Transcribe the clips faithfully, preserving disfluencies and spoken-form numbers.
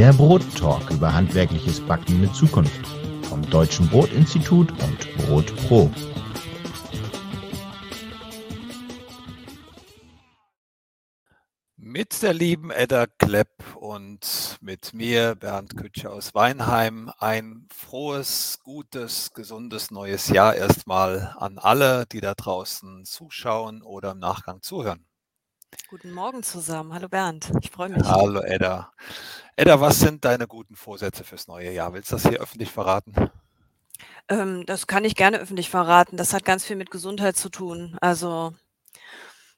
Der BROTTalk über handwerkliches Backen mit Zukunft vom Deutschen Brot-Institut und Brot Pro. Mit der lieben Edda Klepp und mit mir, Bernd Kütscher aus Weinheim, ein frohes, gutes, gesundes neues Jahr erstmal an alle, die da draußen zuschauen oder im Nachgang zuhören. Guten Morgen zusammen. Hallo Bernd, ich freue mich. Hallo Edda. Edda, was sind deine guten Vorsätze fürs neue Jahr? Willst du das hier öffentlich verraten? Ähm, das kann ich gerne öffentlich verraten. Das hat ganz viel mit Gesundheit zu tun. Also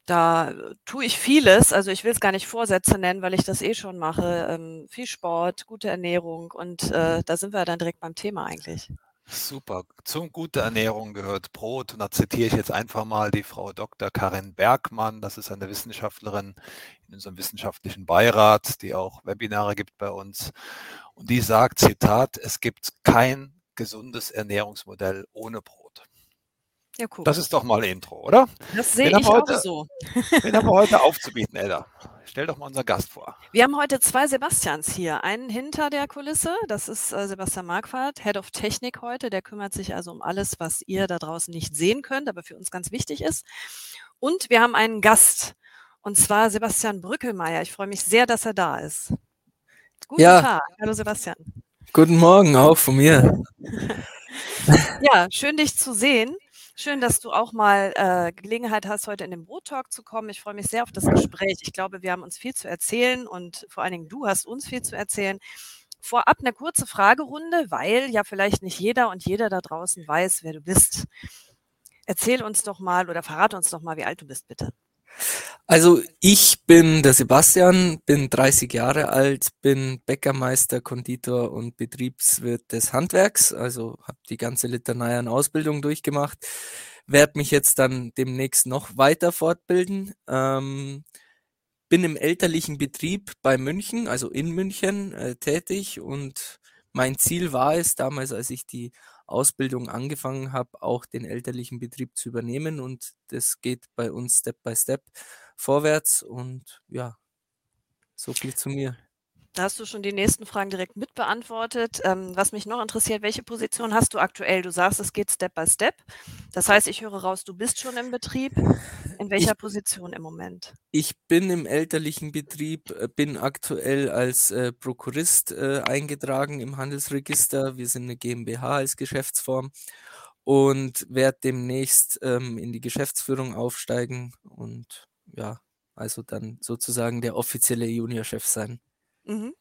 da tue ich vieles. Also ich will es gar nicht Vorsätze nennen, weil ich das eh schon mache. Ähm, viel Sport, gute Ernährung und äh, da sind wir dann direkt beim Thema eigentlich. Super. Zum guten Ernährung gehört Brot. Und da zitiere ich jetzt einfach mal die Frau Doktor Karin Bergmann. Das ist eine Wissenschaftlerin in unserem wissenschaftlichen Beirat, die auch Webinare gibt bei uns. Und die sagt, Zitat, es gibt kein gesundes Ernährungsmodell ohne Brot. Ja, cool. Das ist doch mal Intro, oder? Das sehe ich heute, auch so. Wir haben heute aufzubieten, Edda. Stell doch mal unseren Gast vor. Wir haben heute zwei Sebastians hier. Einen hinter der Kulisse, das ist Sebastian Marquardt, Head of Technik heute. Der kümmert sich also um alles, was ihr da draußen nicht sehen könnt, aber für uns ganz wichtig ist. Und wir haben einen Gast, und zwar Sebastian Brücklmaier. Ich freue mich sehr, dass er da ist. Guten ja. Tag. Hallo Sebastian. Guten Morgen, auch von mir. Ja, schön, dich zu sehen. Schön, dass du auch mal äh, Gelegenheit hast, heute in den BROTTalk zu kommen. Ich freue mich sehr auf das Gespräch. Ich glaube, wir haben uns viel zu erzählen und vor allen Dingen du hast uns viel zu erzählen. Vorab eine kurze Fragerunde, weil ja vielleicht nicht jeder und jeder da draußen weiß, wer du bist. Erzähl uns doch mal oder verrate uns doch mal, wie alt du bist, bitte. Also ich bin der Sebastian, bin dreißig Jahre alt, bin Bäckermeister, Konditor und Betriebswirt des Handwerks, also habe die ganze Litanei an Ausbildung durchgemacht, werde mich jetzt dann demnächst noch weiter fortbilden, ähm, bin im elterlichen Betrieb bei München, also in München äh, tätig und mein Ziel war es damals, als ich die Ausbildung angefangen habe, auch den elterlichen Betrieb zu übernehmen und das geht bei uns Step by Step vorwärts und ja, so viel zu mir. Da hast du schon die nächsten Fragen direkt mitbeantwortet. Ähm, was mich noch interessiert, welche Position hast du aktuell? Du sagst, es geht Step by Step. Das heißt, ich höre raus, du bist schon im Betrieb. In welcher ich, Position im Moment? Ich bin im elterlichen Betrieb, bin aktuell als äh, Prokurist äh, eingetragen im Handelsregister. Wir sind eine GmbH als Geschäftsform und werde demnächst ähm, in die Geschäftsführung aufsteigen und ja, also dann sozusagen der offizielle Juniorchef sein. Mhm.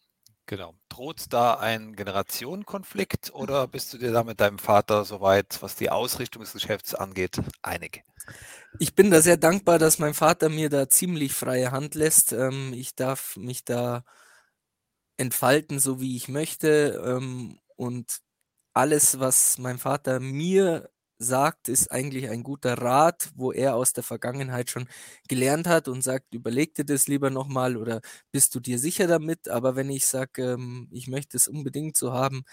Genau. Droht da ein Generationenkonflikt oder bist du dir da mit deinem Vater soweit, was die Ausrichtung des Geschäfts angeht, einig? Ich bin da sehr dankbar, dass mein Vater mir da ziemlich freie Hand lässt. Ich darf mich da entfalten, so wie ich möchte. Und alles, was mein Vater mir sagt, ist eigentlich ein guter Rat, wo er aus der Vergangenheit schon gelernt hat und sagt, überleg dir das lieber nochmal oder bist du dir sicher damit? Aber wenn ich sage, ähm, ich möchte es unbedingt so haben,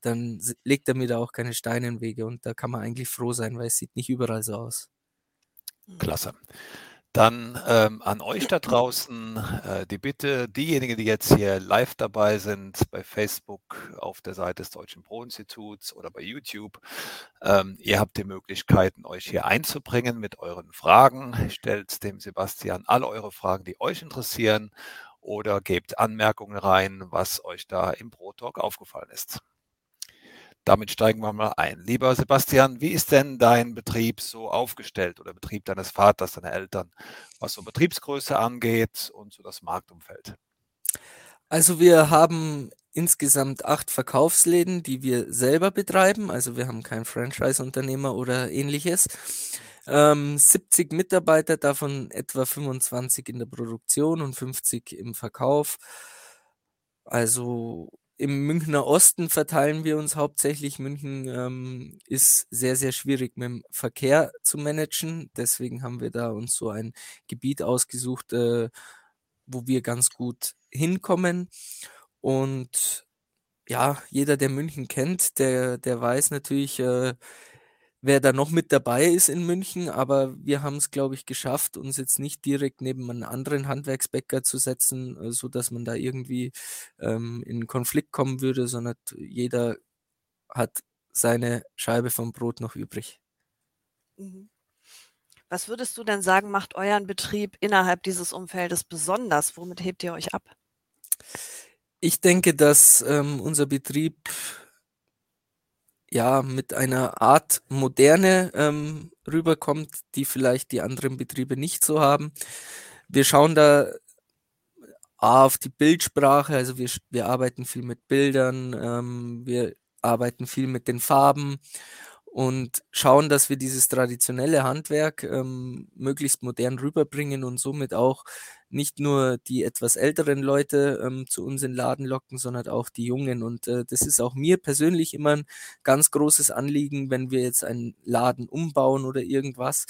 dann legt er mir da auch keine Steine in den Wege und da kann man eigentlich froh sein, weil es sieht nicht überall so aus. Klasse. Dann ähm, an euch da draußen äh, die Bitte, diejenigen, die jetzt hier live dabei sind, bei Facebook, auf der Seite des Deutschen Brot-Instituts oder bei YouTube, ähm, ihr habt die Möglichkeiten, euch hier einzubringen mit euren Fragen. Stellt dem Sebastian alle eure Fragen, die euch interessieren oder gebt Anmerkungen rein, was euch da im BROTTalk aufgefallen ist. Damit steigen wir mal ein. Lieber Sebastian, wie ist denn dein Betrieb so aufgestellt oder Betrieb deines Vaters, deiner Eltern, was so Betriebsgröße angeht und so das Marktumfeld? Also wir haben insgesamt acht Verkaufsläden, die wir selber betreiben. Also wir haben keinen Franchise-Unternehmer oder ähnliches. Ähm, siebzig Mitarbeiter, davon etwa fünfundzwanzig in der Produktion und fünfzig im Verkauf. Also im Münchner Osten verteilen wir uns hauptsächlich. München ähm, ist sehr, sehr schwierig mit dem Verkehr zu managen. Deswegen haben wir da uns so ein Gebiet ausgesucht, äh, wo wir ganz gut hinkommen. Und ja, jeder, der München kennt, der, der weiß natürlich, äh, wer da noch mit dabei ist in München, aber wir haben es, glaube ich, geschafft, uns jetzt nicht direkt neben einen anderen Handwerksbäcker zu setzen, sodass man da irgendwie ähm, in Konflikt kommen würde, sondern jeder hat seine Scheibe vom Brot noch übrig. Was würdest du denn sagen, macht euren Betrieb innerhalb dieses Umfeldes besonders? Womit hebt ihr euch ab? Ich denke, dass ähm, unser Betrieb ja mit einer Art Moderne ähm, rüberkommt, die vielleicht die anderen Betriebe nicht so haben. Wir schauen da A, auf die Bildsprache, also wir, wir arbeiten viel mit Bildern, ähm, wir arbeiten viel mit den Farben und schauen, dass wir dieses traditionelle Handwerk ähm, möglichst modern rüberbringen und somit auch nicht nur die etwas älteren Leute ähm, zu uns in den Laden locken, sondern auch die Jungen. Und äh, das ist auch mir persönlich immer ein ganz großes Anliegen, wenn wir jetzt einen Laden umbauen oder irgendwas,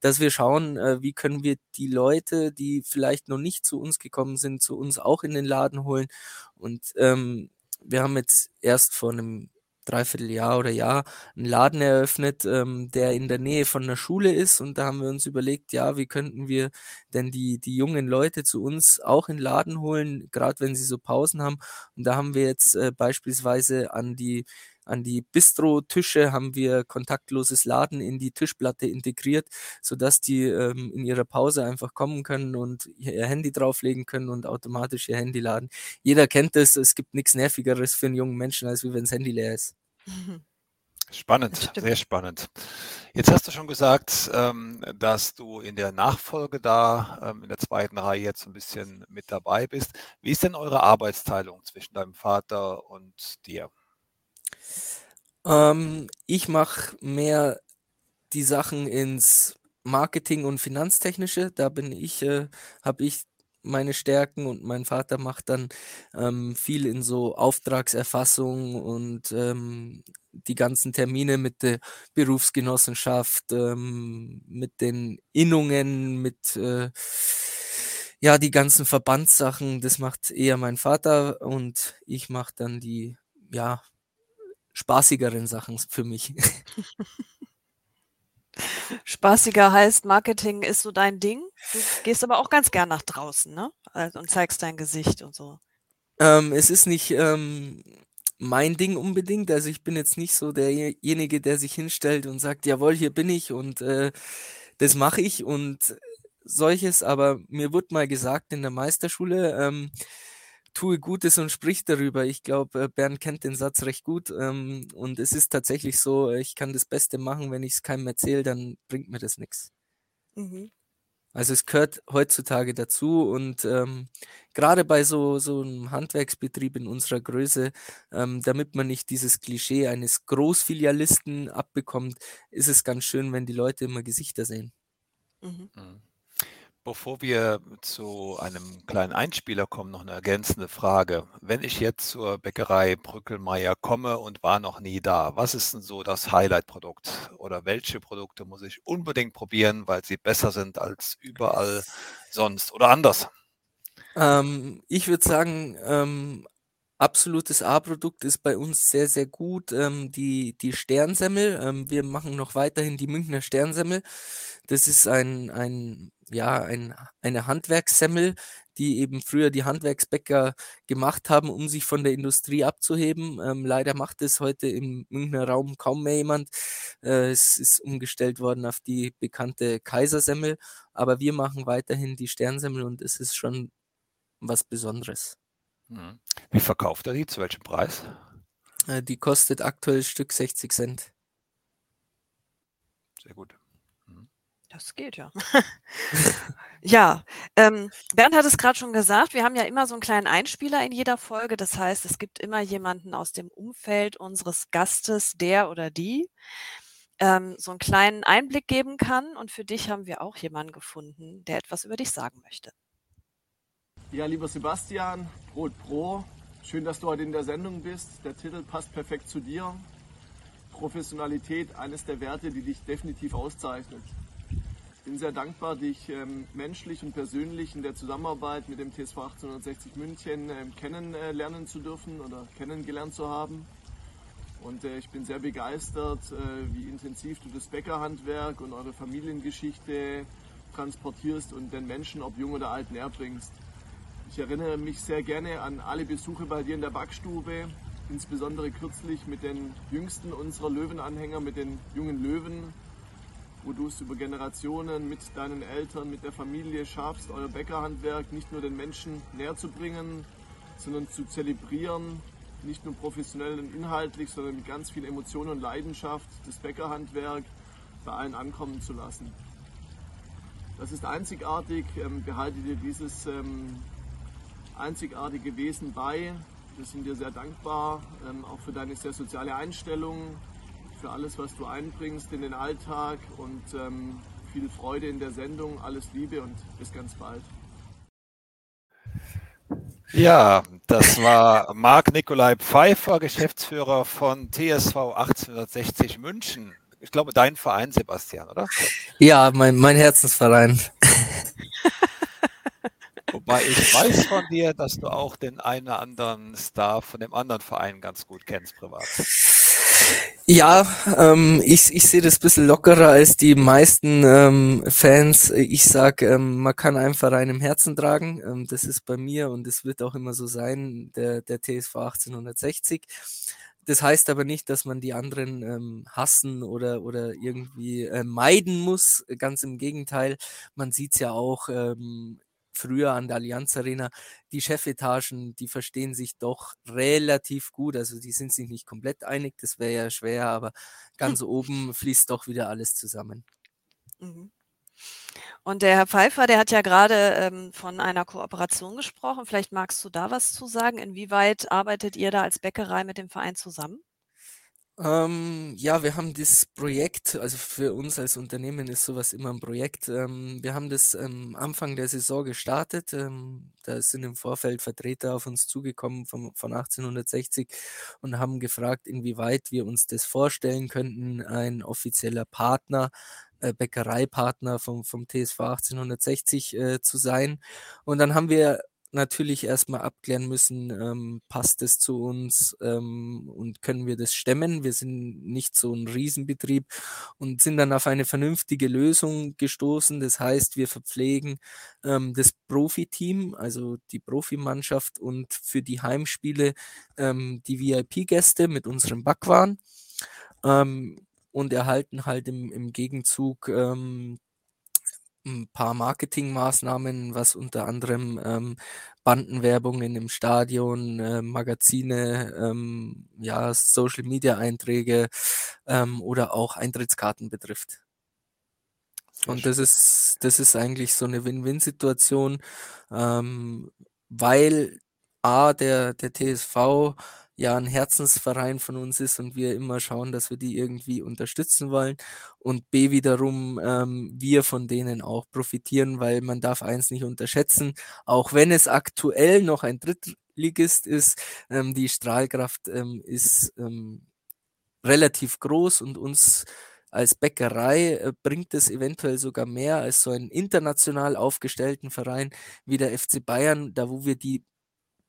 dass wir schauen, äh, wie können wir die Leute, die vielleicht noch nicht zu uns gekommen sind, zu uns auch in den Laden holen. Und ähm, wir haben jetzt erst vor einem Dreivierteljahr oder Jahr einen Laden eröffnet, ähm, der in der Nähe von einer Schule ist, und da haben wir uns überlegt, ja, wie könnten wir denn die, die jungen Leute zu uns auch in den Laden holen, gerade wenn sie so Pausen haben, und da haben wir jetzt äh, beispielsweise an die An die Bistro-Tische haben wir kontaktloses Laden in die Tischplatte integriert, sodass die ähm, in ihrer Pause einfach kommen können und ihr Handy drauflegen können und automatisch ihr Handy laden. Jeder kennt das, es gibt nichts Nervigeres für einen jungen Menschen, als wie wenn das Handy leer ist. Spannend, sehr spannend. Jetzt hast du schon gesagt, ähm, dass du in der Nachfolge da ähm, in der zweiten Reihe jetzt ein bisschen mit dabei bist. Wie ist denn eure Arbeitsteilung zwischen deinem Vater und dir? Ähm, ich mache mehr die Sachen ins Marketing und Finanztechnische. Da bin ich, äh, habe ich meine Stärken, und mein Vater macht dann ähm, viel in so Auftragserfassung und ähm, die ganzen Termine mit der Berufsgenossenschaft, ähm, mit den Innungen, mit äh, ja die ganzen Verbandssachen. Das macht eher mein Vater, und ich mache dann die ja spaßigeren Sachen für mich. Spaßiger heißt, Marketing ist so dein Ding. Du gehst aber auch ganz gern nach draußen, ne? Also, und zeigst dein Gesicht und so. Ähm, es ist nicht ähm, mein Ding unbedingt. Also ich bin jetzt nicht so derjenige, der sich hinstellt und sagt, jawohl, hier bin ich und äh, das mache ich und solches. Aber mir wurde mal gesagt in der Meisterschule, ähm, tue Gutes und sprich darüber. Ich glaube, Bernd kennt den Satz recht gut, ähm, und es ist tatsächlich so, ich kann das Beste machen, wenn ich es keinem erzähle, dann bringt mir das nichts. Mhm. Also es gehört heutzutage dazu, und ähm, gerade bei so, so einem Handwerksbetrieb in unserer Größe, ähm, damit man nicht dieses Klischee eines Großfilialisten abbekommt, ist es ganz schön, wenn die Leute immer Gesichter sehen. Mhm. Mhm. Bevor wir zu einem kleinen Einspieler kommen, noch eine ergänzende Frage. Wenn ich jetzt zur Bäckerei Brücklmaier komme und war noch nie da, was ist denn so das Highlight-Produkt? Oder welche Produkte muss ich unbedingt probieren, weil sie besser sind als überall sonst oder anders? Ähm, ich würde sagen, ähm, absolutes A-Produkt ist bei uns sehr, sehr gut. Ähm, die, die Sternsemmel, ähm, wir machen noch weiterhin die Münchner Sternsemmel. Das ist ein... ein ja, ein, eine Handwerkssemmel, die eben früher die Handwerksbäcker gemacht haben, um sich von der Industrie abzuheben. Ähm, leider macht es heute im Münchner Raum kaum mehr jemand. Äh, es ist umgestellt worden auf die bekannte Kaisersemmel, aber wir machen weiterhin die Sternsemmel, und es ist schon was Besonderes. Wie verkauft er die? Zu welchem Preis? Äh, die kostet aktuell Stück sechzig Cent. Sehr gut. Das geht ja. Ja, ähm, Bernd hat es gerade schon gesagt, wir haben ja immer so einen kleinen Einspieler in jeder Folge. Das heißt, es gibt immer jemanden aus dem Umfeld unseres Gastes, der oder die ähm, so einen kleinen Einblick geben kann. Und für dich haben wir auch jemanden gefunden, der etwas über dich sagen möchte. Ja, lieber Sebastian, Brot Pro, schön, dass du heute in der Sendung bist. Der Titel passt perfekt zu dir. Professionalität, eines der Werte, die dich definitiv auszeichnet. Ich bin sehr dankbar, dich ähm, menschlich und persönlich in der Zusammenarbeit mit dem T S V achtzehnhundertsechzig München ähm, kennenlernen zu dürfen oder kennengelernt zu haben. Und äh, ich bin sehr begeistert, äh, wie intensiv du das Bäckerhandwerk und eure Familiengeschichte transportierst und den Menschen, ob jung oder alt, näher bringst. Ich erinnere mich sehr gerne an alle Besuche bei dir in der Backstube, insbesondere kürzlich mit den jüngsten unserer Löwenanhänger, mit den jungen Löwen, wo du es über Generationen mit deinen Eltern, mit der Familie schaffst, euer Bäckerhandwerk nicht nur den Menschen näher zu bringen, sondern zu zelebrieren, nicht nur professionell und inhaltlich, sondern mit ganz viel Emotion und Leidenschaft das Bäckerhandwerk bei allen ankommen zu lassen. Das ist einzigartig, behalte dir dieses einzigartige Wesen bei. Wir sind dir sehr dankbar, auch für deine sehr soziale Einstellung, für alles, was du einbringst in den Alltag, und viel Freude in der Sendung, alles Liebe und bis ganz bald. Ja, das war Marc-Nikolai Pfeiffer, Geschäftsführer von T S V achtzehnhundertsechzig München. Ich glaube, dein Verein, Sebastian, oder? Ja, mein, mein Herzensverein. Wobei ich weiß von dir, dass du auch den einen oder anderen Star von dem anderen Verein ganz gut kennst, privat. Ja, ähm, ich, ich sehe das ein bisschen lockerer als die meisten ähm, Fans. Ich sage, ähm, man kann einen Verein im Herzen tragen. Ähm, das ist bei mir und das wird auch immer so sein, der, der T S V achtzehnhundertsechzig. Das heißt aber nicht, dass man die anderen ähm, hassen oder, oder irgendwie äh, meiden muss. Ganz im Gegenteil, man sieht es ja auch ähm, früher an der Allianz Arena, die Chefetagen, die verstehen sich doch relativ gut, also die sind sich nicht komplett einig, das wäre ja schwer, aber ganz hm. oben fließt doch wieder alles zusammen. Mhm. Und der Herr Pfeiffer, der hat ja gerade ähm, von einer Kooperation gesprochen, vielleicht magst du da was zu sagen, inwieweit arbeitet ihr da als Bäckerei mit dem Verein zusammen? Ähm, ja, wir haben das Projekt, also für uns als Unternehmen ist sowas immer ein Projekt. Ähm, wir haben das ähm, Anfang der Saison gestartet. Ähm, da sind im Vorfeld Vertreter auf uns zugekommen vom, von achtzehnhundertsechzig und haben gefragt, inwieweit wir uns das vorstellen könnten, ein offizieller Partner, äh, Bäckereipartner vom, vom T S V achtzehnhundertsechzig äh, zu sein. Und dann haben wir natürlich erstmal abklären müssen, ähm, passt es zu uns ähm, und können wir das stemmen? Wir sind nicht so ein Riesenbetrieb und sind dann auf eine vernünftige Lösung gestoßen. Das heißt, wir verpflegen ähm, das Profiteam, also die Profimannschaft, und für die Heimspiele ähm, die V I P-Gäste mit unserem Backwaren ähm, und erhalten halt im, im Gegenzug ähm, ein paar Marketingmaßnahmen, was unter anderem ähm, Bandenwerbungen im Stadion, äh, Magazine, ähm, ja, Social-Media-Einträge ähm, oder auch Eintrittskarten betrifft. Sehr Und schön. das ist das ist eigentlich so eine Win-Win-Situation, ähm, weil A, der, der T S V ja ein Herzensverein von uns ist und wir immer schauen, dass wir die irgendwie unterstützen wollen, und B wiederum ähm, wir von denen auch profitieren, weil man darf eins nicht unterschätzen, auch wenn es aktuell noch ein Drittligist ist, ähm, die Strahlkraft ähm, ist ähm, relativ groß, und uns als Bäckerei äh, bringt es eventuell sogar mehr als so einen international aufgestellten Verein wie der F C Bayern, da wo wir die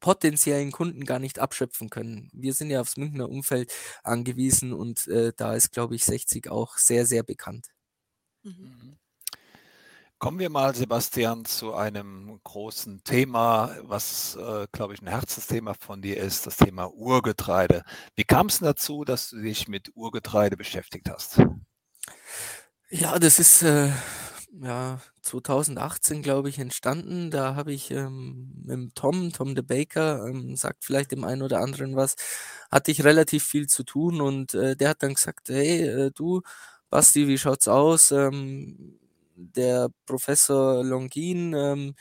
potenziellen Kunden gar nicht abschöpfen können. Wir sind ja aufs Münchner Umfeld angewiesen, und äh, da ist, glaube ich, sechzig auch sehr, sehr bekannt. Mhm. Kommen wir mal, Sebastian, zu einem großen Thema, was, äh, glaube ich, ein Herzensthema von dir ist, das Thema Urgetreide. Wie kam es dazu, dass du dich mit Urgetreide beschäftigt hast? Ja, das ist... Äh Ja, zweitausendachtzehn, glaube ich, entstanden. Da habe ich ähm, mit Tom, Tom the Baker, ähm, sagt vielleicht dem einen oder anderen was, hatte ich relativ viel zu tun, und äh, der hat dann gesagt, hey, äh, du, Basti, wie schaut's aus? Ähm, der Professor Longin ähm,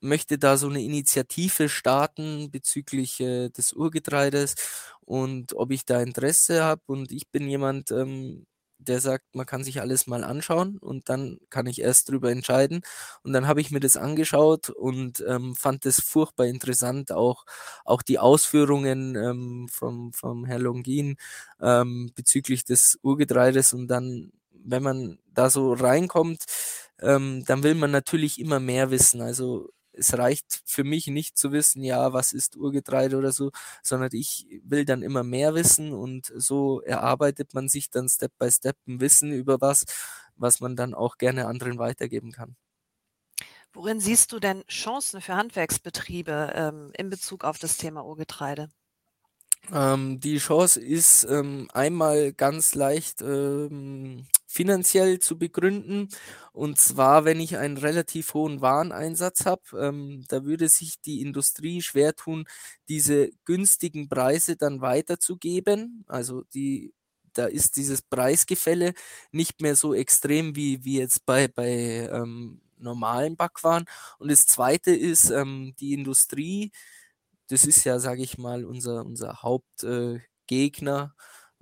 möchte da so eine Initiative starten bezüglich äh, des Urgetreides und ob ich da Interesse habe, und ich bin jemand, ähm, der sagt, man kann sich alles mal anschauen und dann kann ich erst drüber entscheiden. Und dann habe ich mir das angeschaut und ähm, fand das furchtbar interessant, auch, auch die Ausführungen ähm, vom, vom Herrn Longin ähm, bezüglich des Urgetreides. Und dann, wenn man da so reinkommt, ähm, dann will man natürlich immer mehr wissen. Also es reicht für mich nicht zu wissen, ja, was ist Urgetreide oder so, sondern ich will dann immer mehr wissen und so erarbeitet man sich dann Step by Step ein Wissen über was, was man dann auch gerne anderen weitergeben kann. Worin siehst du denn Chancen für Handwerksbetriebe ähm, in Bezug auf das Thema Urgetreide? Ähm, die Chance ist ähm, einmal ganz leicht ähm, finanziell zu begründen, und zwar, wenn ich einen relativ hohen Wareneinsatz habe, ähm, da würde sich die Industrie schwer tun, diese günstigen Preise dann weiterzugeben, also die da ist dieses Preisgefälle nicht mehr so extrem wie, wie jetzt bei, bei ähm, normalen Backwaren. Und das Zweite ist, ähm, die Industrie, das ist ja, sage ich mal, unser, unser Hauptgegner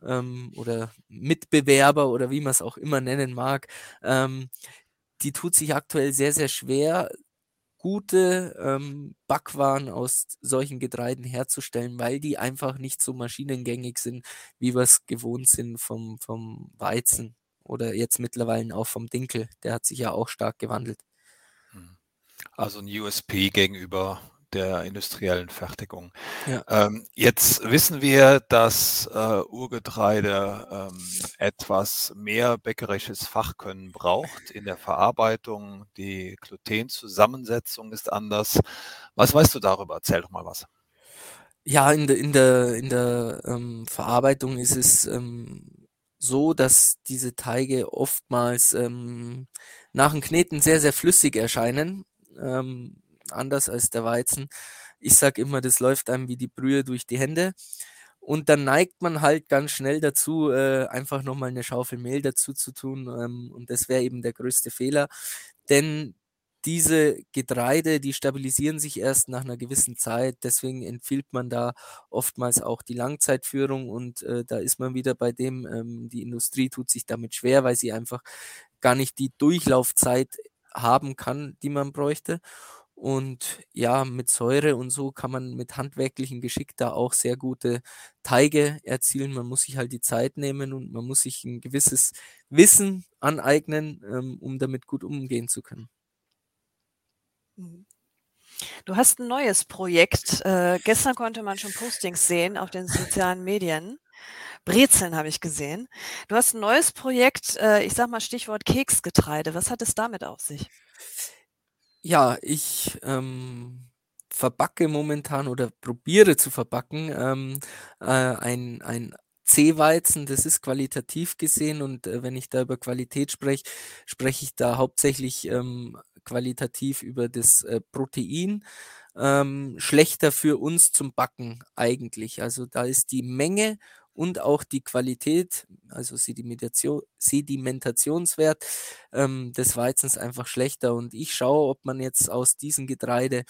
äh, ähm, oder Mitbewerber oder wie man es auch immer nennen mag, ähm, die tut sich aktuell sehr, sehr schwer, gute ähm, Backwaren aus solchen Getreiden herzustellen, weil die einfach nicht so maschinengängig sind, wie wir es gewohnt sind vom, vom Weizen oder jetzt mittlerweile auch vom Dinkel. Der hat sich ja auch stark gewandelt. Also ein U S P gegenüber der industriellen Fertigung. Ja. Ähm, jetzt wissen wir, dass äh, Urgetreide ähm, etwas mehr bäckerisches Fachkönnen braucht in der Verarbeitung. Die Glutenzusammensetzung ist anders. Was weißt du darüber? Erzähl doch mal was. Ja, in der in der in der ähm, Verarbeitung ist es ähm, so, dass diese Teige oftmals ähm, nach dem Kneten sehr sehr flüssig erscheinen. Ähm, anders als der Weizen. Ich sage immer, das läuft einem wie die Brühe durch die Hände. Und dann neigt man halt ganz schnell dazu, äh, einfach nochmal eine Schaufel Mehl dazu zu tun. Ähm, und das wäre eben der größte Fehler. Denn diese Getreide, die stabilisieren sich erst nach einer gewissen Zeit. Deswegen empfiehlt man da oftmals auch die Langzeitführung. Und äh, da ist man wieder bei dem, ähm, die Industrie tut sich damit schwer, weil sie einfach gar nicht die Durchlaufzeit haben kann, die man bräuchte. Und ja, mit Säure und so kann man mit handwerklichem Geschick da auch sehr gute Teige erzielen. Man muss sich halt die Zeit nehmen und man muss sich ein gewisses Wissen aneignen, um damit gut umgehen zu können. Du hast ein neues Projekt. Äh, gestern konnte man schon Postings sehen auf den sozialen Medien. Brezeln habe ich gesehen. Du hast ein neues Projekt, äh, ich sag mal Stichwort Keksgetreide. Was hat es damit auf sich? Ja, ich ähm, verbacke momentan oder probiere zu verbacken ähm, äh, ein, ein C-Weizen, das ist qualitativ gesehen, und äh, wenn ich da über Qualität spreche, spreche ich da hauptsächlich ähm, qualitativ über das äh, Protein, ähm, schlechter für uns zum Backen eigentlich. Also da ist die Menge und auch die Qualität, also Sedimentation, Sedimentationswert ähm, des Weizens einfach schlechter. Und ich schaue, ob man jetzt aus diesem Getreide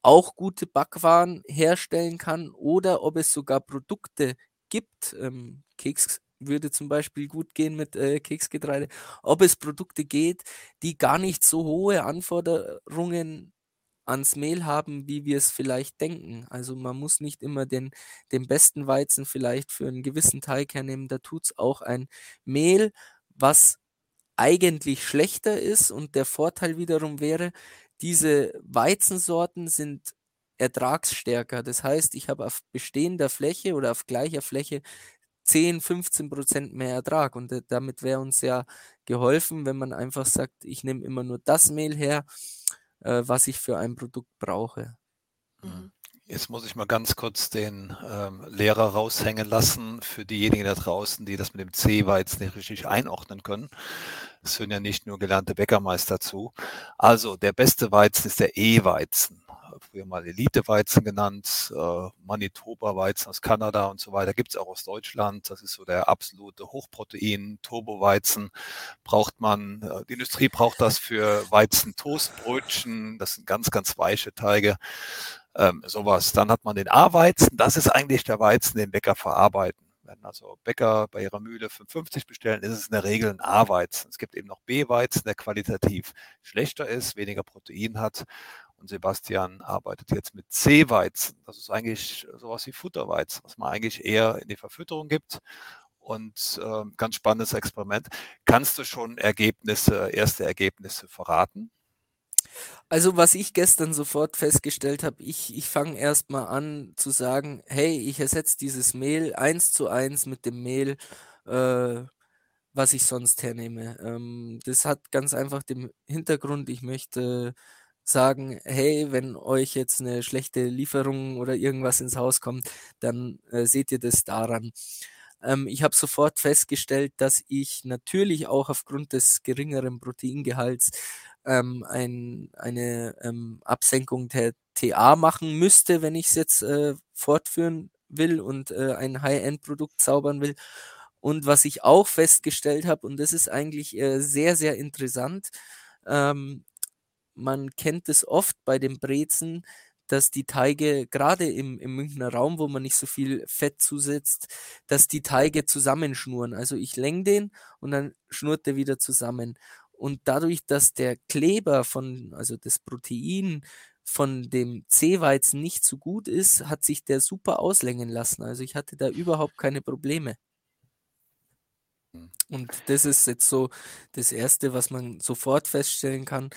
auch gute Backwaren herstellen kann oder ob es sogar Produkte gibt. Ähm, Keks würde zum Beispiel gut gehen mit äh, Keksgetreide. Ob es Produkte geht, die gar nicht so hohe Anforderungen ans Mehl haben, wie wir es vielleicht denken. Also man muss nicht immer den, den besten Weizen vielleicht für einen gewissen Teig hernehmen. Da tut es auch ein Mehl, was eigentlich schlechter ist. Und der Vorteil wiederum wäre, diese Weizensorten sind ertragsstärker. Das heißt, ich habe auf bestehender Fläche oder auf gleicher Fläche zehn, fünfzehn Prozent mehr Ertrag. Und damit wäre uns ja geholfen, wenn man einfach sagt, ich nehme immer nur das Mehl her, was ich für ein Produkt brauche. Jetzt muss ich mal ganz kurz den ähm, Lehrer raushängen lassen für diejenigen da draußen, die das mit dem C-Weizen nicht richtig einordnen können. Es hören ja nicht nur gelernte Bäckermeister zu. Also der beste Weizen ist der E-Weizen. Früher mal Elite-Weizen genannt, äh, Manitoba-Weizen aus Kanada und so weiter, gibt es auch aus Deutschland. Das ist so der absolute Hochprotein-Turbo-Weizen. Braucht man, äh, die Industrie braucht das für Weizen-Toastbrötchen, das sind ganz, ganz weiche Teige, ähm, sowas. Dann hat man den A-Weizen, das ist eigentlich der Weizen, den Bäcker verarbeiten. Wenn also Bäcker bei ihrer Mühle fünf fünfzig bestellen, ist es in der Regel ein A-Weizen. Es gibt eben noch B-Weizen, der qualitativ schlechter ist, weniger Protein hat. Und Sebastian arbeitet jetzt mit C-Weizen. Das ist eigentlich sowas wie Futterweizen, was man eigentlich eher in die Verfütterung gibt. Und äh, ganz spannendes Experiment. Kannst du schon Ergebnisse, erste Ergebnisse verraten? Also was ich gestern sofort festgestellt habe, ich, ich fange erstmal an zu sagen, hey, ich ersetze dieses Mehl eins zu eins mit dem Mehl, äh, was ich sonst hernehme. Ähm, das hat ganz einfach den Hintergrund, ich möchte sagen, hey, wenn euch jetzt eine schlechte Lieferung oder irgendwas ins Haus kommt, dann äh, seht ihr das daran. Ähm, ich habe sofort festgestellt, dass ich natürlich auch aufgrund des geringeren Proteingehalts ähm, ein, eine ähm, Absenkung der T A machen müsste, wenn ich es jetzt äh, fortführen will und äh, ein High-End-Produkt zaubern will. Und was ich auch festgestellt habe, und das ist eigentlich äh, sehr, sehr interessant, ähm, man kennt es oft bei den Brezen, dass die Teige, gerade im, im Münchner Raum, wo man nicht so viel Fett zusetzt, dass die Teige zusammenschnurren. Also ich länge den und dann schnurrt der wieder zusammen. Und dadurch, dass der Kleber, von, also das Protein von dem C-Weizen nicht so gut ist, hat sich der super auslängen lassen. Also ich hatte da überhaupt keine Probleme. Und das ist jetzt so das Erste, was man sofort feststellen kann.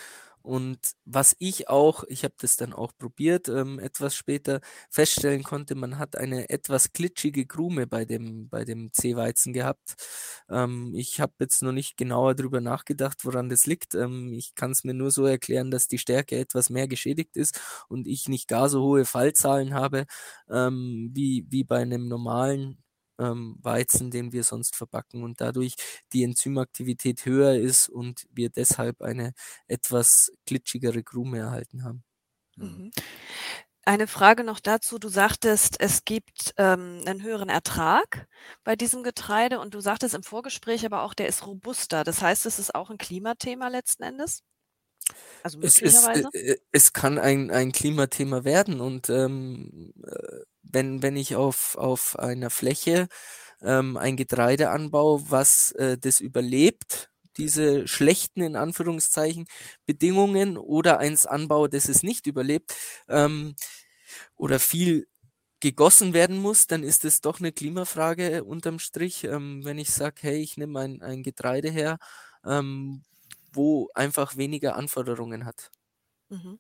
Und was ich auch, ich habe das dann auch probiert, ähm, etwas später feststellen konnte, man hat eine etwas glitschige Krume bei dem, bei dem C-Weizen gehabt. Ähm, ich habe jetzt noch nicht genauer darüber nachgedacht, woran das liegt. Ähm, ich kann es mir nur so erklären, dass die Stärke etwas mehr geschädigt ist und ich nicht gar so hohe Fallzahlen habe, ähm, wie, wie bei einem normalen Weizen, den wir sonst verbacken, und dadurch die Enzymaktivität höher ist und wir deshalb eine etwas glitschigere Krume erhalten haben. Mhm. Eine Frage noch dazu. Du sagtest, es gibt ähm, einen höheren Ertrag bei diesem Getreide, und du sagtest im Vorgespräch aber auch, der ist robuster. Das heißt, es ist auch ein Klimathema letzten Endes? Also möglicherweise? Es, es, es kann ein, ein Klimathema werden, und ähm, wenn, wenn ich auf, auf einer Fläche ähm, ein Getreide anbaue, was äh, das überlebt, diese schlechten, in Anführungszeichen, Bedingungen, oder eins anbaue, das es nicht überlebt, ähm, oder viel gegossen werden muss, dann ist es doch eine Klimafrage unterm Strich. Ähm, wenn ich sage, hey, ich nehme ein, ein Getreide her, ähm, wo einfach weniger Anforderungen hat. Mhm.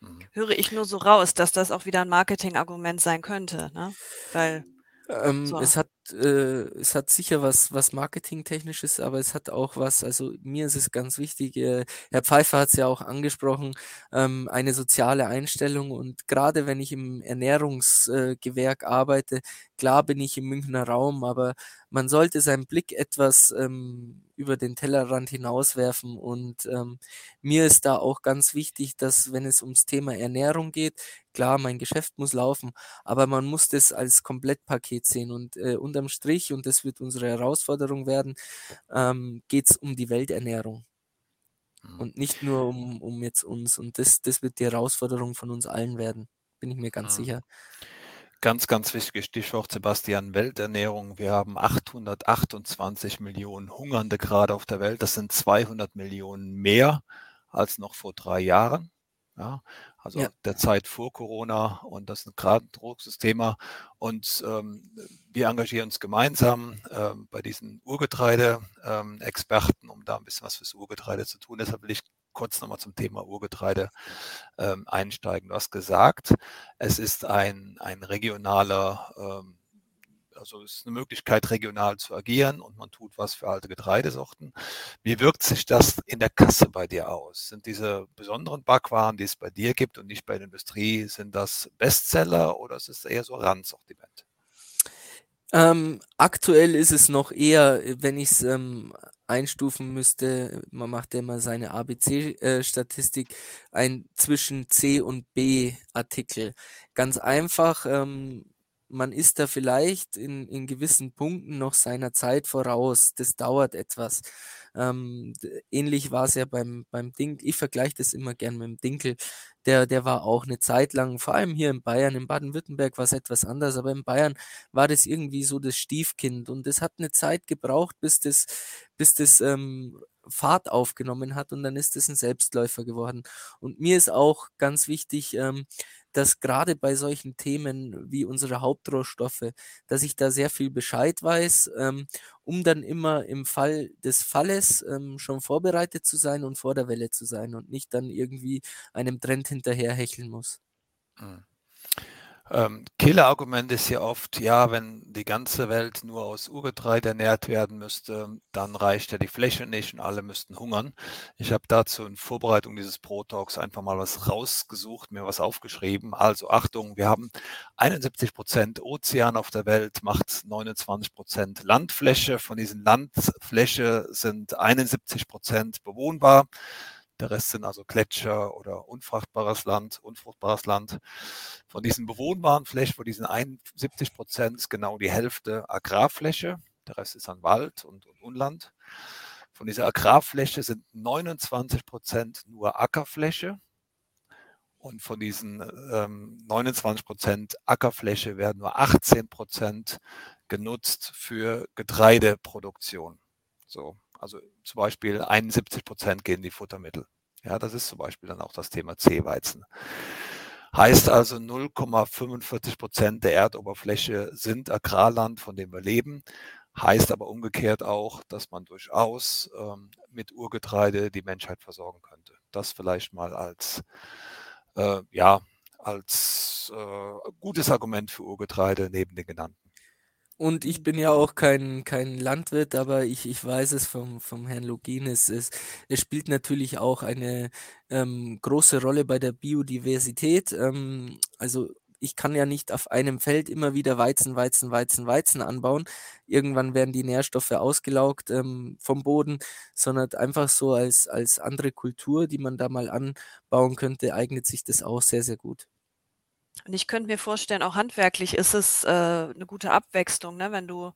Mhm. Höre ich nur so raus, dass das auch wieder ein Marketingargument sein könnte, ne? Weil ähm, so. es hat äh, es hat sicher was was Marketingtechnisches, aber es hat auch was. Also mir ist es ganz wichtig. Äh, Herr Pfeiffer hat es ja auch angesprochen, ähm, eine soziale Einstellung, und gerade wenn ich im Ernährungsgewerk äh, arbeite, klar bin ich im Münchner Raum, aber man sollte seinen Blick etwas ähm, über den Tellerrand hinauswerfen, und ähm, mir ist da auch ganz wichtig, dass, wenn es ums Thema Ernährung geht, klar, mein Geschäft muss laufen, aber man muss das als Komplettpaket sehen, und äh, unterm Strich, und das wird unsere Herausforderung werden, ähm, geht es um die Welternährung mhm. und nicht nur um, um jetzt uns, und das, das wird die Herausforderung von uns allen werden, bin ich mir ganz mhm. sicher. Ganz, ganz wichtiges Stichwort, Sebastian, Welternährung. Wir haben achthundertachtundzwanzig Millionen Hungernde gerade auf der Welt. Das sind zweihundert Millionen mehr als noch vor drei Jahren. Ja, also ja. der Zeit vor Corona, und das ist gerade ein großes Thema. Und ähm, wir engagieren uns gemeinsam ähm, bei diesen Urgetreide-Experten, ähm, um da ein bisschen was fürs Urgetreide zu tun. Deshalb will ich kurz nochmal zum Thema Urgetreide ähm, einsteigen. Du hast gesagt, es ist ein, ein regionaler, ähm, also es ist eine Möglichkeit, regional zu agieren, und man tut was für alte Getreidesorten. Wie wirkt sich das in der Kasse bei dir aus? Sind diese besonderen Backwaren, die es bei dir gibt und nicht bei der Industrie, sind das Bestseller, oder ist es eher so Randsortiment? Ähm, aktuell ist es noch eher, wenn ich es ähm einstufen müsste, man macht ja immer seine A B C-Statistik, ein zwischen C- und B-Artikel. Ganz einfach, ähm, man ist da vielleicht in, in gewissen Punkten noch seiner Zeit voraus, das dauert etwas. Ähm, ähnlich war es ja beim, beim Dinkel, ich vergleiche das immer gern mit dem Dinkel, der, der war auch eine Zeit lang, vor allem hier in Bayern, in Baden-Württemberg war es etwas anders, aber in Bayern war das irgendwie so das Stiefkind, und das hat eine Zeit gebraucht, bis das, bis das ähm, Fahrt aufgenommen hat und dann ist es ein Selbstläufer geworden. Und mir ist auch ganz wichtig, ähm, dass gerade bei solchen Themen wie unsere Hauptrohstoffe, dass ich da sehr viel Bescheid weiß, ähm, um dann immer im Fall des Falles ähm, schon vorbereitet zu sein und vor der Welle zu sein und nicht dann irgendwie einem Trend hinterherhecheln muss. Mhm. Ähm, Killer-Argument ist ja oft, ja, wenn die ganze Welt nur aus Urgetreide ernährt werden müsste, dann reicht ja die Fläche nicht und alle müssten hungern. Ich habe dazu in Vorbereitung dieses Pro-Talks einfach mal was rausgesucht, mir was aufgeschrieben. Also Achtung, wir haben einundsiebzig Prozent Ozean auf der Welt, macht neunundzwanzig Prozent Landfläche. Von diesen Landfläche sind einundsiebzig Prozent bewohnbar. Der Rest sind also Gletscher oder unfruchtbares Land, unfruchtbares Land. Von diesen bewohnbaren Flächen, von diesen einundsiebzig Prozent, genau die Hälfte Agrarfläche. Der Rest ist an Wald und, und Unland. Von dieser Agrarfläche sind neunundzwanzig Prozent nur Ackerfläche. Und von diesen ähm, neunundzwanzig Prozent Ackerfläche werden nur achtzehn Prozent genutzt für Getreideproduktion. So. Also zum Beispiel einundsiebzig Prozent gehen in die Futtermittel. Ja, das ist zum Beispiel dann auch das Thema C-Weizen. Heißt also null Komma fünfundvierzig Prozent der Erdoberfläche sind Agrarland, von dem wir leben. Heißt aber umgekehrt auch, dass man durchaus ähm, mit Urgetreide die Menschheit versorgen könnte. Das vielleicht mal als, äh, ja, als äh, gutes Argument für Urgetreide neben den genannten. Und ich bin ja auch kein, kein Landwirt, aber ich, ich weiß es vom, vom Herrn Longin. Es, es, es spielt natürlich auch eine ähm, große Rolle bei der Biodiversität. Ähm, also ich kann ja nicht auf einem Feld immer wieder Weizen, Weizen, Weizen, Weizen anbauen. Irgendwann werden die Nährstoffe ausgelaugt ähm, vom Boden, sondern einfach so als, als andere Kultur, die man da mal anbauen könnte, eignet sich das auch sehr, sehr gut. Und ich könnte mir vorstellen, auch handwerklich ist es äh, eine gute Abwechslung, ne? Wenn du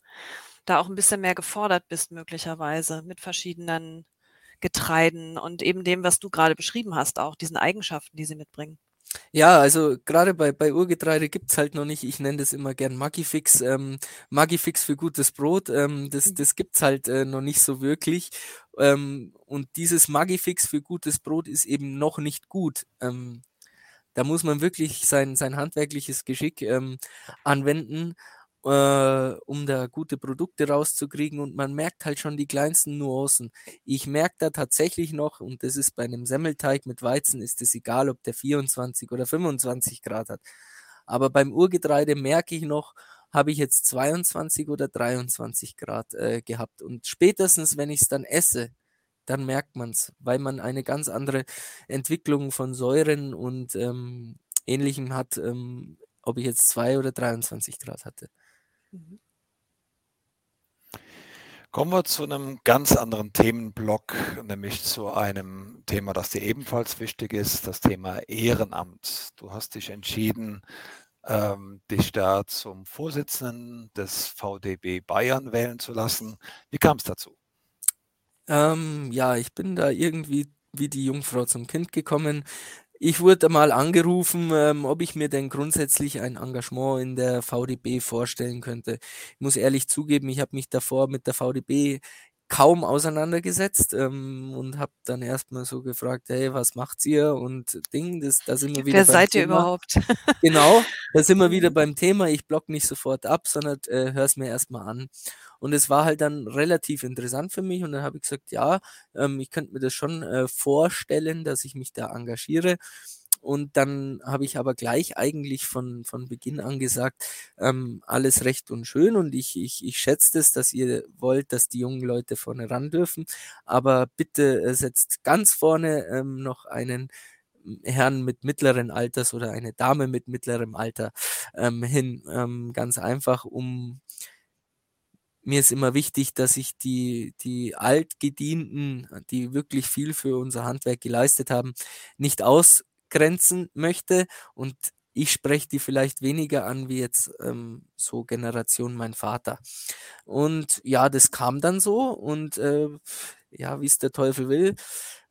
da auch ein bisschen mehr gefordert bist möglicherweise mit verschiedenen Getreiden und eben dem, was du gerade beschrieben hast, auch diesen Eigenschaften, die sie mitbringen. Ja, also gerade bei, bei Urgetreide gibt es halt noch nicht, ich nenne das immer gern Magifix, ähm, Magifix für gutes Brot, ähm, das, das gibt es halt äh, noch nicht so wirklich. Ähm, und dieses Magifix für gutes Brot ist eben noch nicht gut. Ähm, Da muss man wirklich sein, sein handwerkliches Geschick ähm, anwenden, äh, um da gute Produkte rauszukriegen. Und man merkt halt schon die kleinsten Nuancen. Ich merke da tatsächlich noch, und das ist bei einem Semmelteig mit Weizen, ist es egal, ob der vierundzwanzig oder fünfundzwanzig Grad hat. Aber beim Urgetreide merke ich noch, habe ich jetzt zweiundzwanzig oder dreiundzwanzig Grad äh, gehabt. Und spätestens, wenn ich es dann esse, dann merkt man es, weil man eine ganz andere Entwicklung von Säuren und ähm, Ähnlichem hat, ähm, ob ich jetzt zwei oder dreiundzwanzig Grad hatte. Mhm. Kommen wir zu einem ganz anderen Themenblock, nämlich zu einem Thema, das dir ebenfalls wichtig ist, das Thema Ehrenamt. Du hast dich entschieden, ähm, dich da zum Vorsitzenden des V D B Bayern wählen zu lassen. Wie kam es dazu? Ähm, ja, ich bin da irgendwie wie die Jungfrau zum Kind gekommen. Ich wurde mal angerufen, ähm, ob ich mir denn grundsätzlich ein Engagement in der V D B vorstellen könnte. Ich muss ehrlich zugeben, ich habe mich davor mit der V D B kaum auseinandergesetzt ähm, und habe dann erstmal so gefragt, hey, was macht ihr? Und Ding, das, da sind wir wieder Wer beim seid Thema. Ihr überhaupt? Genau, da sind wir wieder beim Thema. Ich block nicht sofort ab, sondern äh, hör's mir erstmal an. Und es war halt dann relativ interessant für mich und dann habe ich gesagt, ja, ähm, ich könnte mir das schon äh, vorstellen, dass ich mich da engagiere. Und dann habe ich aber gleich eigentlich von, von Beginn an gesagt, ähm, alles recht und schön und ich, ich, ich schätze es, dass ihr wollt, dass die jungen Leute vorne ran dürfen, aber bitte setzt ganz vorne ähm, noch einen Herrn mit mittleren Alters oder eine Dame mit mittlerem Alter ähm, hin, ähm, ganz einfach, um mir ist immer wichtig, dass ich die, die Altgedienten, die wirklich viel für unser Handwerk geleistet haben, nicht aus grenzen möchte und ich spreche die vielleicht weniger an wie jetzt ähm, so Generation mein Vater. Und ja, das kam dann so und äh, ja, wie es der Teufel will,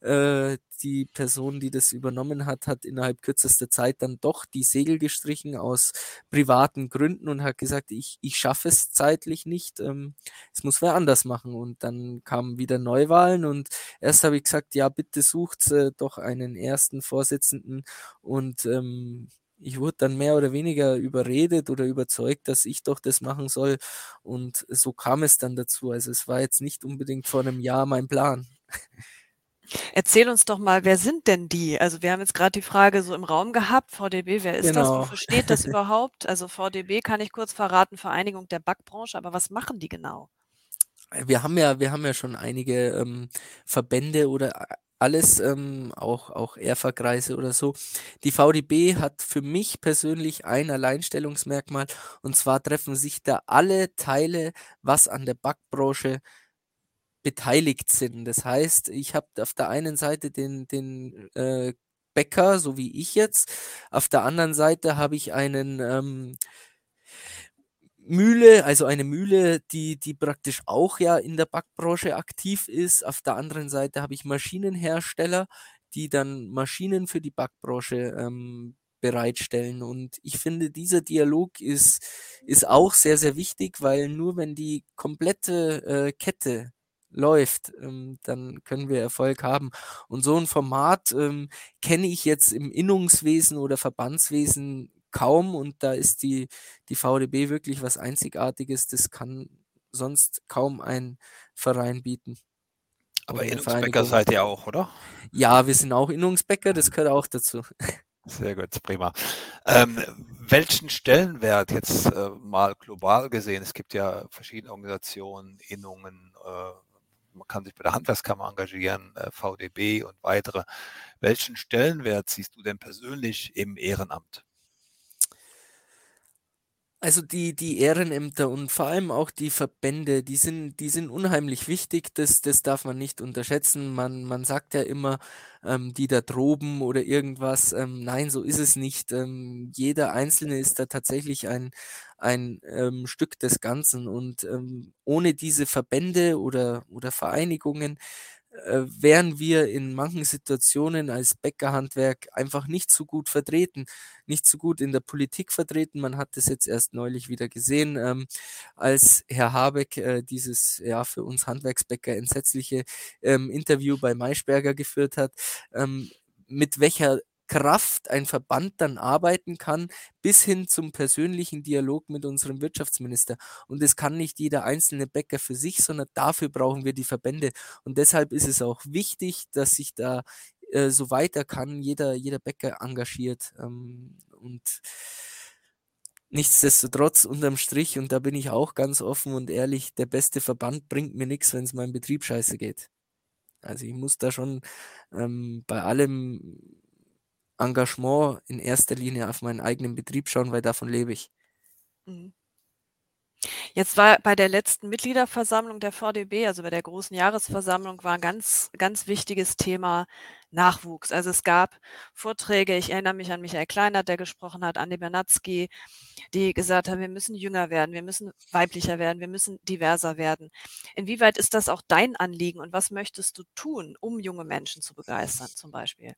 Äh, die Person, die das übernommen hat, hat innerhalb kürzester Zeit dann doch die Segel gestrichen aus privaten Gründen und hat gesagt, ich, ich schaffe es zeitlich nicht, ähm, es muss wer anders machen. Und dann kamen wieder Neuwahlen und erst habe ich gesagt, ja, bitte sucht äh, doch einen ersten Vorsitzenden und ähm, ich wurde dann mehr oder weniger überredet oder überzeugt, dass ich doch das machen soll und so kam es dann dazu. Also es war jetzt nicht unbedingt vor einem Jahr mein Plan. Erzähl uns doch mal, wer sind denn die? Also wir haben jetzt gerade die Frage so im Raum gehabt, V D B, wer ist genau. das? Wofür steht das überhaupt? Also V D B kann ich kurz verraten, Vereinigung der Backbranche, aber was machen die genau? Wir haben ja, wir haben ja schon einige ähm, Verbände oder alles, ähm, auch, auch Erferkreise oder so. Die V D B hat für mich persönlich ein Alleinstellungsmerkmal und zwar treffen sich da alle Teile, was an der Backbranche beteiligt sind. Das heißt, ich habe auf der einen Seite den, den äh, Bäcker, so wie ich jetzt, auf der anderen Seite habe ich einen ähm, Mühle, also eine Mühle, die, die praktisch auch ja in der Backbranche aktiv ist. Auf der anderen Seite habe ich Maschinenhersteller, die dann Maschinen für die Backbranche ähm, bereitstellen. Und ich finde, dieser Dialog ist, ist auch sehr, sehr wichtig, weil nur wenn die komplette äh, Kette läuft, ähm, dann können wir Erfolg haben. Und so ein Format ähm, kenne ich jetzt im Innungswesen oder Verbandswesen kaum und da ist die, die V D B wirklich was Einzigartiges, das kann sonst kaum ein Verein bieten. Aber Innungsbäcker seid ihr auch, oder? Ja, wir sind auch Innungsbäcker, das gehört auch dazu. Sehr gut, prima. Ähm, welchen Stellenwert jetzt äh, mal global gesehen? Es gibt ja verschiedene Organisationen, Innungen, äh, man kann sich bei der Handwerkskammer engagieren, äh, V D B und weitere. Welchen Stellenwert siehst du denn persönlich im Ehrenamt? Also die, die Ehrenämter und vor allem auch die Verbände, die sind, die sind unheimlich wichtig, das, das darf man nicht unterschätzen. Man, man sagt ja immer, ähm, die da droben oder irgendwas, ähm, nein, so ist es nicht. Ähm, jeder Einzelne ist da tatsächlich ein, ein ähm, Stück des Ganzen und ähm, ohne diese Verbände oder, oder Vereinigungen äh, wären wir in manchen Situationen als Bäckerhandwerk einfach nicht so gut vertreten, nicht so gut in der Politik vertreten. Man hat das jetzt erst neulich wieder gesehen, ähm, als Herr Habeck äh, dieses ja für uns Handwerksbäcker entsetzliche ähm, Interview bei Maischberger geführt hat, ähm, mit welcher Kraft ein Verband dann arbeiten kann, bis hin zum persönlichen Dialog mit unserem Wirtschaftsminister. Und das kann nicht jeder einzelne Bäcker für sich, sondern dafür brauchen wir die Verbände. Und deshalb ist es auch wichtig, dass sich da, äh, so weiter kann, jeder, jeder Bäcker engagiert. Ähm, und nichtsdestotrotz, unterm Strich, und da bin ich auch ganz offen und ehrlich, der beste Verband bringt mir nichts, wenn es meinem Betrieb scheiße geht. Also ich muss da schon ähm, bei allem Engagement in erster Linie auf meinen eigenen Betrieb schauen, weil davon lebe ich. Jetzt war bei der letzten Mitgliederversammlung der V D B, also bei der großen Jahresversammlung, war ein ganz, ganz wichtiges Thema Nachwuchs. Also es gab Vorträge, ich erinnere mich an Michael Kleinert, der gesprochen hat, André Benatzky, die gesagt haben, wir müssen jünger werden, wir müssen weiblicher werden, wir müssen diverser werden. Inwieweit ist das auch dein Anliegen und was möchtest du tun, um junge Menschen zu begeistern zum Beispiel?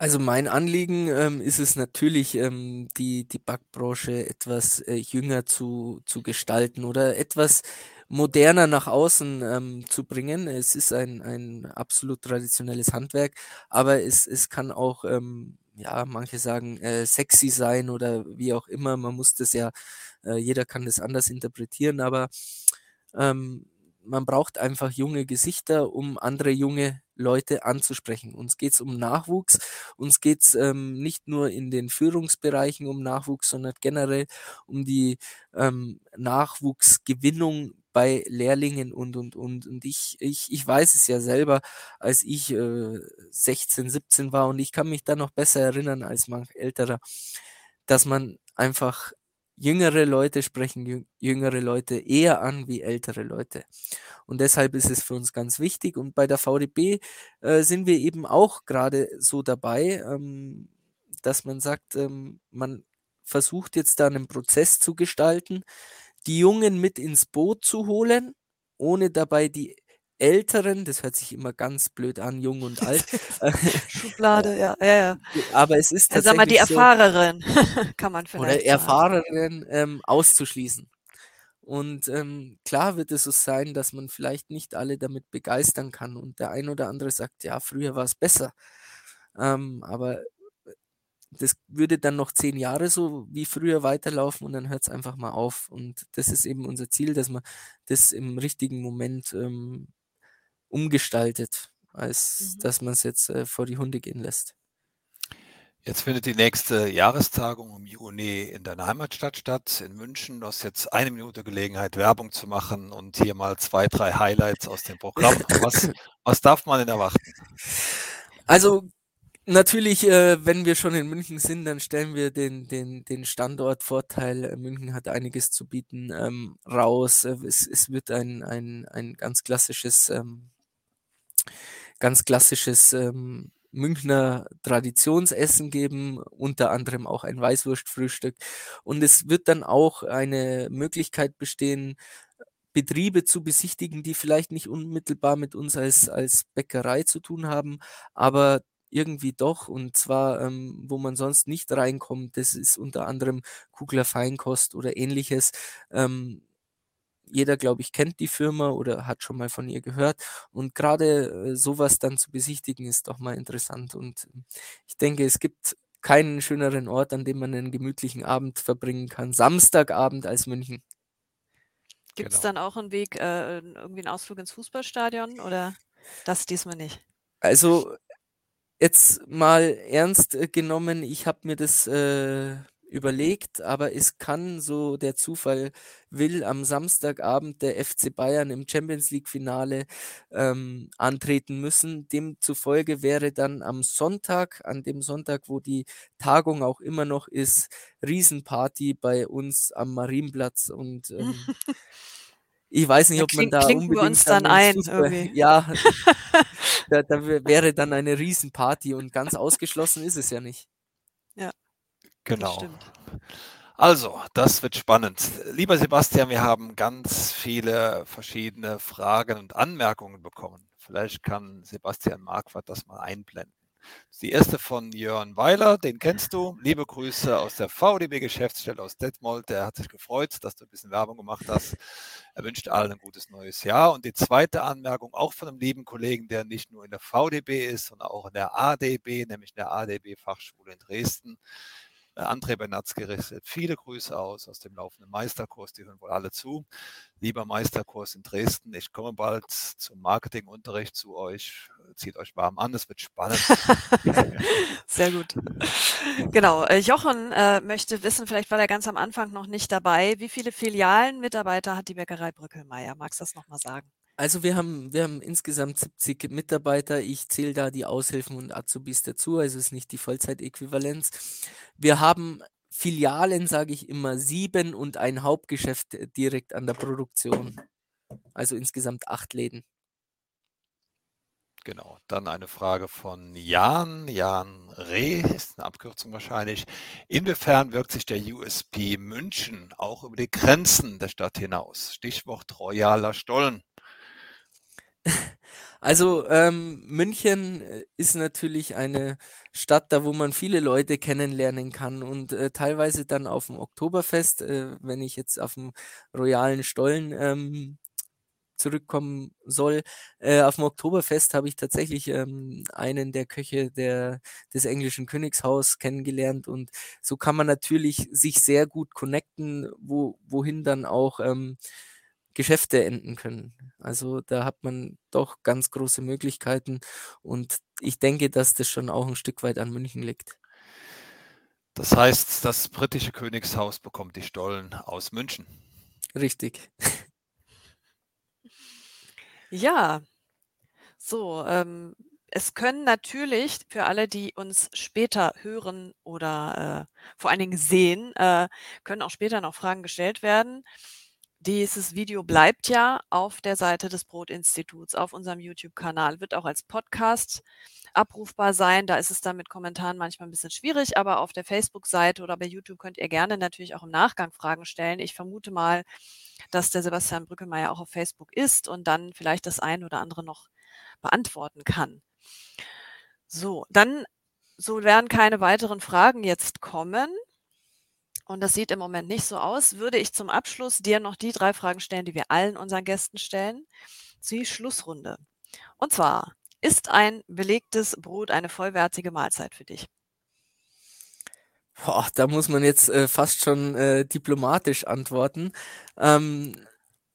Also mein Anliegen ähm, ist es natürlich, ähm, die, die Backbranche etwas äh, jünger zu, zu gestalten oder etwas moderner nach außen ähm, zu bringen. Es ist ein, ein absolut traditionelles Handwerk, aber es, es kann auch, ähm, ja, manche sagen, äh, sexy sein oder wie auch immer. Man muss das ja, äh, jeder kann das anders interpretieren, aber ähm, man braucht einfach junge Gesichter, um andere junge Leute anzusprechen. Uns geht es um Nachwuchs, uns geht es ähm, nicht nur in den Führungsbereichen um Nachwuchs, sondern generell um die ähm, Nachwuchsgewinnung bei Lehrlingen und, und, und. Und ich, ich, ich weiß es ja selber, als ich äh, sechzehn, siebzehn war und ich kann mich da noch besser erinnern als manch älterer, dass man einfach jüngere Leute sprechen jüngere Leute eher an wie ältere Leute. Und deshalb ist es für uns ganz wichtig. Und bei der V D B äh, sind wir eben auch gerade so dabei, ähm, dass man sagt, ähm, man versucht jetzt da einen Prozess zu gestalten, die Jungen mit ins Boot zu holen, ohne dabei die Älteren, das hört sich immer ganz blöd an, jung und alt. Schublade, ja, ja, ja. Aber es ist tatsächlich also, sag mal, die so, Erfahrerin kann man vielleicht oder Erfahrerin ähm, auszuschließen. Und ähm, klar wird es so sein, dass man vielleicht nicht alle damit begeistern kann und der ein oder andere sagt, ja, früher war es besser. Ähm, aber das würde dann noch zehn Jahre so wie früher weiterlaufen und dann hört es einfach mal auf. Und das ist eben unser Ziel, dass man das im richtigen Moment ähm, umgestaltet, als mhm. dass man es jetzt äh, vor die Hunde gehen lässt. Jetzt findet die nächste Jahrestagung im Juni in deiner Heimatstadt statt, in München. Du hast jetzt eine Minute Gelegenheit, Werbung zu machen und hier mal zwei, drei Highlights aus dem Programm. Was, was darf man denn erwarten? Also natürlich, äh, wenn wir schon in München sind, dann stellen wir den, den, den Standortvorteil, München hat einiges zu bieten, ähm, raus. Es, es wird ein, ein, ein ganz klassisches, ähm, ganz klassisches ähm, Münchner Traditionsessen geben, unter anderem auch ein Weißwurstfrühstück. Und es wird dann auch eine Möglichkeit bestehen, Betriebe zu besichtigen, die vielleicht nicht unmittelbar mit uns als, als Bäckerei zu tun haben, aber irgendwie doch, und zwar, ähm, wo man sonst nicht reinkommt, das ist unter anderem Kuglerfeinkost oder ähnliches. Ähm, jeder, glaube ich, kennt die Firma oder hat schon mal von ihr gehört, und gerade äh, sowas dann zu besichtigen, ist doch mal interessant, und ich denke, es gibt keinen schöneren Ort, an dem man einen gemütlichen Abend verbringen kann, Samstagabend als München. Gibt es genau. dann auch einen Weg, äh, irgendwie einen Ausflug ins Fußballstadion, oder das diesmal nicht? Also, jetzt mal ernst genommen, ich habe mir das äh, überlegt, aber es kann, so der Zufall will, am Samstagabend der F C Bayern im Champions-League-Finale ähm, antreten müssen. Demzufolge wäre dann am Sonntag, an dem Sonntag, wo die Tagung auch immer noch ist, Riesenparty bei uns am Marienplatz und ähm, ich weiß nicht, ob man da unbedingt... Klinken wir uns dann ein. Okay. Ja, da, da wäre dann eine Riesenparty und ganz ausgeschlossen ist es ja nicht. Ja, genau. Das stimmt. Also, das wird spannend. Lieber Sebastian, wir haben ganz viele verschiedene Fragen und Anmerkungen bekommen. Vielleicht kann Sebastian Marquardt das mal einblenden. Die erste von Jörn Weiler, den kennst du. Liebe Grüße aus der V D B-Geschäftsstelle aus Detmold. Der hat sich gefreut, dass du ein bisschen Werbung gemacht hast. Er wünscht allen ein gutes neues Jahr. Und die zweite Anmerkung auch von einem lieben Kollegen, der nicht nur in der V D B ist, sondern auch in der A D B, nämlich in der A D B-Fachschule in Dresden. André Benatzky richtet viele Grüße aus aus dem laufenden Meisterkurs, die hören wohl alle zu. Lieber Meisterkurs in Dresden, ich komme bald zum Marketingunterricht zu euch, zieht euch warm an, es wird spannend. Sehr gut. Genau, Jochen äh, möchte wissen, vielleicht war er ganz am Anfang noch nicht dabei, wie viele Filialen, Mitarbeiter hat die Bäckerei Brücklmaier? Magst du das nochmal sagen? Also wir haben wir haben insgesamt siebzig Mitarbeiter. Ich zähle da die Aushilfen und Azubis dazu, also ist nicht die Vollzeitäquivalenz. Wir haben Filialen, sage ich immer, sieben und ein Hauptgeschäft direkt an der Produktion. Also insgesamt acht Läden. Genau, dann eine Frage von Jan. Jan Reh ist eine Abkürzung wahrscheinlich. Inwiefern wirkt sich der U S P München auch über die Grenzen der Stadt hinaus? Stichwort royaler Stollen. Also ähm, München ist natürlich eine Stadt, da wo man viele Leute kennenlernen kann und äh, teilweise dann auf dem Oktoberfest, äh, wenn ich jetzt auf dem royalen Stollen ähm, zurückkommen soll, äh, auf dem Oktoberfest habe ich tatsächlich ähm, einen der Köche der, des englischen Königshaus kennengelernt und so kann man natürlich sich sehr gut connecten, wo, wohin dann auch ähm, Geschäfte enden können. Also da hat man doch ganz große Möglichkeiten und ich denke, dass das schon auch ein Stück weit an München liegt. Das heißt, das britische Königshaus bekommt die Stollen aus München. Richtig. Ja, so, ähm, es können natürlich für alle, die uns später hören oder äh, vor allen Dingen sehen, äh, können auch später noch Fragen gestellt werden. Dieses Video bleibt ja auf der Seite des Brot-Instituts, auf unserem YouTube-Kanal, wird auch als Podcast abrufbar sein. Da ist es dann mit Kommentaren manchmal ein bisschen schwierig, aber auf der Facebook-Seite oder bei YouTube könnt ihr gerne natürlich auch im Nachgang Fragen stellen. Ich vermute mal, dass der Sebastian Brücklmaier auch auf Facebook ist und dann vielleicht das ein oder andere noch beantworten kann. So, dann so werden keine weiteren Fragen jetzt kommen. Und das sieht im Moment nicht so aus. Würde ich zum Abschluss dir noch die drei Fragen stellen, die wir allen unseren Gästen stellen. Die Schlussrunde. Und zwar, ist ein belegtes Brot eine vollwertige Mahlzeit für dich? Boah, da muss man jetzt äh, fast schon äh, diplomatisch antworten. Ähm,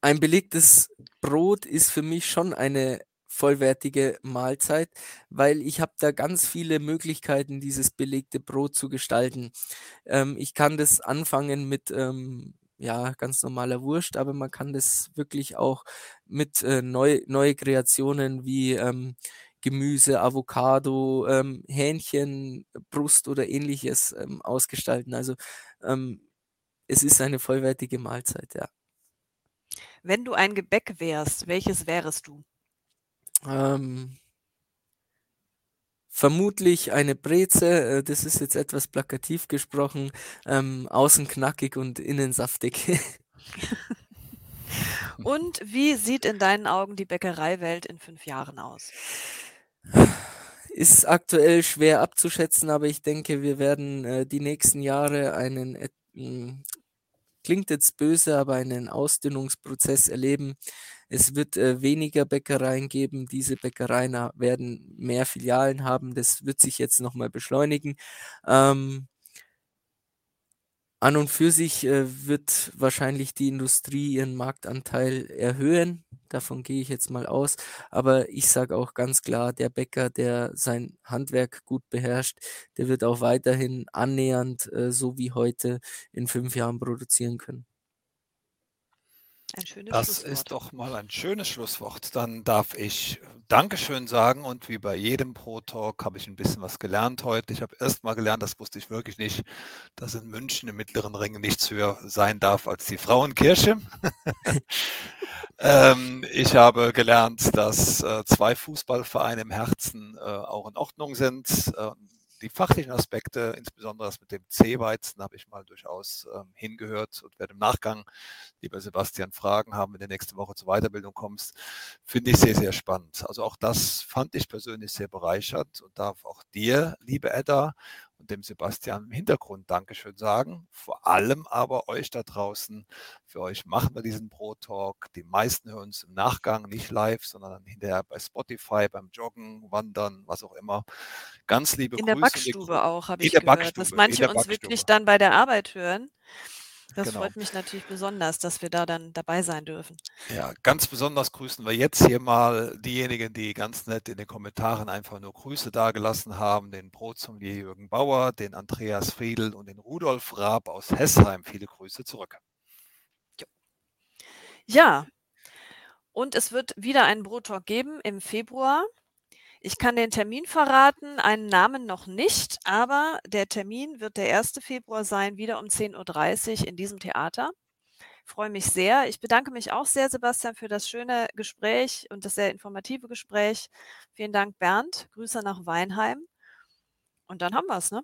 ein belegtes Brot ist für mich schon eine vollwertige Mahlzeit, weil ich habe da ganz viele Möglichkeiten, dieses belegte Brot zu gestalten. Ähm, ich kann das anfangen mit ähm, ja, ganz normaler Wurst, aber man kann das wirklich auch mit äh, neu, neue Kreationen wie ähm, Gemüse, Avocado, ähm, Hähnchen, Brust oder ähnliches ähm, ausgestalten. Also ähm, es ist eine vollwertige Mahlzeit, ja. Wenn du ein Gebäck wärst, welches wärest du? Ähm, vermutlich eine Breze, äh, das ist jetzt etwas plakativ gesprochen, ähm, außen knackig und innen saftig. Und wie sieht in deinen Augen die Bäckereiwelt in fünf Jahren aus? Ist aktuell schwer abzuschätzen, aber ich denke, wir werden äh, die nächsten Jahre einen, äh, klingt jetzt böse, aber einen Ausdünnungsprozess erleben. Es wird äh, weniger Bäckereien geben, diese Bäckereien werden mehr Filialen haben, das wird sich jetzt nochmal beschleunigen. Ähm, an und für sich äh, wird wahrscheinlich die Industrie ihren Marktanteil erhöhen, davon gehe ich jetzt mal aus, aber ich sage auch ganz klar, der Bäcker, der sein Handwerk gut beherrscht, der wird auch weiterhin annähernd, äh, so wie heute, in fünf Jahren produzieren können. Ein das ist doch mal ein schönes Schlusswort. Dann darf ich Dankeschön sagen und wie bei jedem Pro-Talk habe ich ein bisschen was gelernt heute. Ich habe erst mal gelernt, das wusste ich wirklich nicht, dass in München im mittleren Ring nichts höher sein darf als die Frauenkirche. ähm, ich habe gelernt, dass äh, zwei Fußballvereine im Herzen äh, auch in Ordnung sind. Äh, Die fachlichen Aspekte, insbesondere das mit dem C-Weizen, habe ich mal durchaus ähm, hingehört und werde im Nachgang, lieber Sebastian, Fragen haben, wenn du nächste Woche zur Weiterbildung kommst, finde ich sehr, sehr spannend. Also auch das fand ich persönlich sehr bereichernd und darf auch dir, liebe Edda, und dem Sebastian im Hintergrund Dankeschön sagen. Vor allem aber euch da draußen. Für euch machen wir diesen Pro-Talk. Die meisten hören uns im Nachgang, nicht live, sondern hinterher bei Spotify, beim Joggen, Wandern, was auch immer. Ganz liebe Grüße. In der Backstube auch, habe ich gehört, dass manche uns wirklich dann bei der Arbeit hören. Das genau. Freut mich natürlich besonders, dass wir da dann dabei sein dürfen. Ja, ganz besonders grüßen wir jetzt hier mal diejenigen, die ganz nett in den Kommentaren einfach nur Grüße dagelassen haben. Den Brotsommelier Jürgen Bauer, den Andreas Friedl und den Rudolf Raab aus Hessheim. Viele Grüße zurück. Ja, und es wird wieder einen Brottalk geben im Februar. Ich kann den Termin verraten, einen Namen noch nicht, aber der Termin wird der erste Februar sein, wieder um zehn Uhr dreißig in diesem Theater. Ich freue mich sehr. Ich bedanke mich auch sehr, Sebastian, für das schöne Gespräch und das sehr informative Gespräch. Vielen Dank, Bernd. Grüße nach Weinheim. Und dann haben wir es, ne?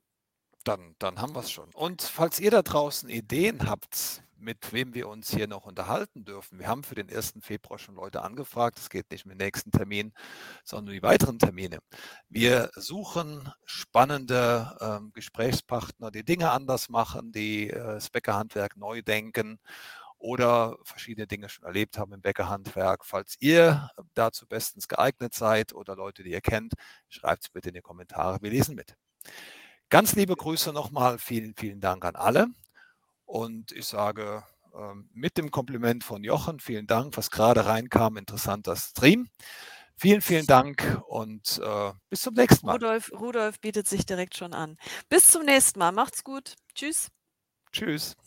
Dann, dann haben wir es schon. Und falls ihr da draußen Ideen habt, mit wem wir uns hier noch unterhalten dürfen. Wir haben für den ersten Februar schon Leute angefragt. Es geht nicht um den nächsten Termin, sondern um die weiteren Termine. Wir suchen spannende äh, Gesprächspartner, die Dinge anders machen, die äh, das Bäckerhandwerk neu denken oder verschiedene Dinge schon erlebt haben im Bäckerhandwerk. Falls ihr dazu bestens geeignet seid oder Leute, die ihr kennt, schreibt es bitte in die Kommentare. Wir lesen mit. Ganz liebe Grüße nochmal. Vielen, vielen Dank an alle. Und ich sage ähm, mit dem Kompliment von Jochen, vielen Dank, was gerade reinkam, interessanter Stream. Vielen, vielen Dank und äh, bis zum nächsten Mal. Rudolf, Rudolf bietet sich direkt schon an. Bis zum nächsten Mal. Macht's gut. Tschüss. Tschüss.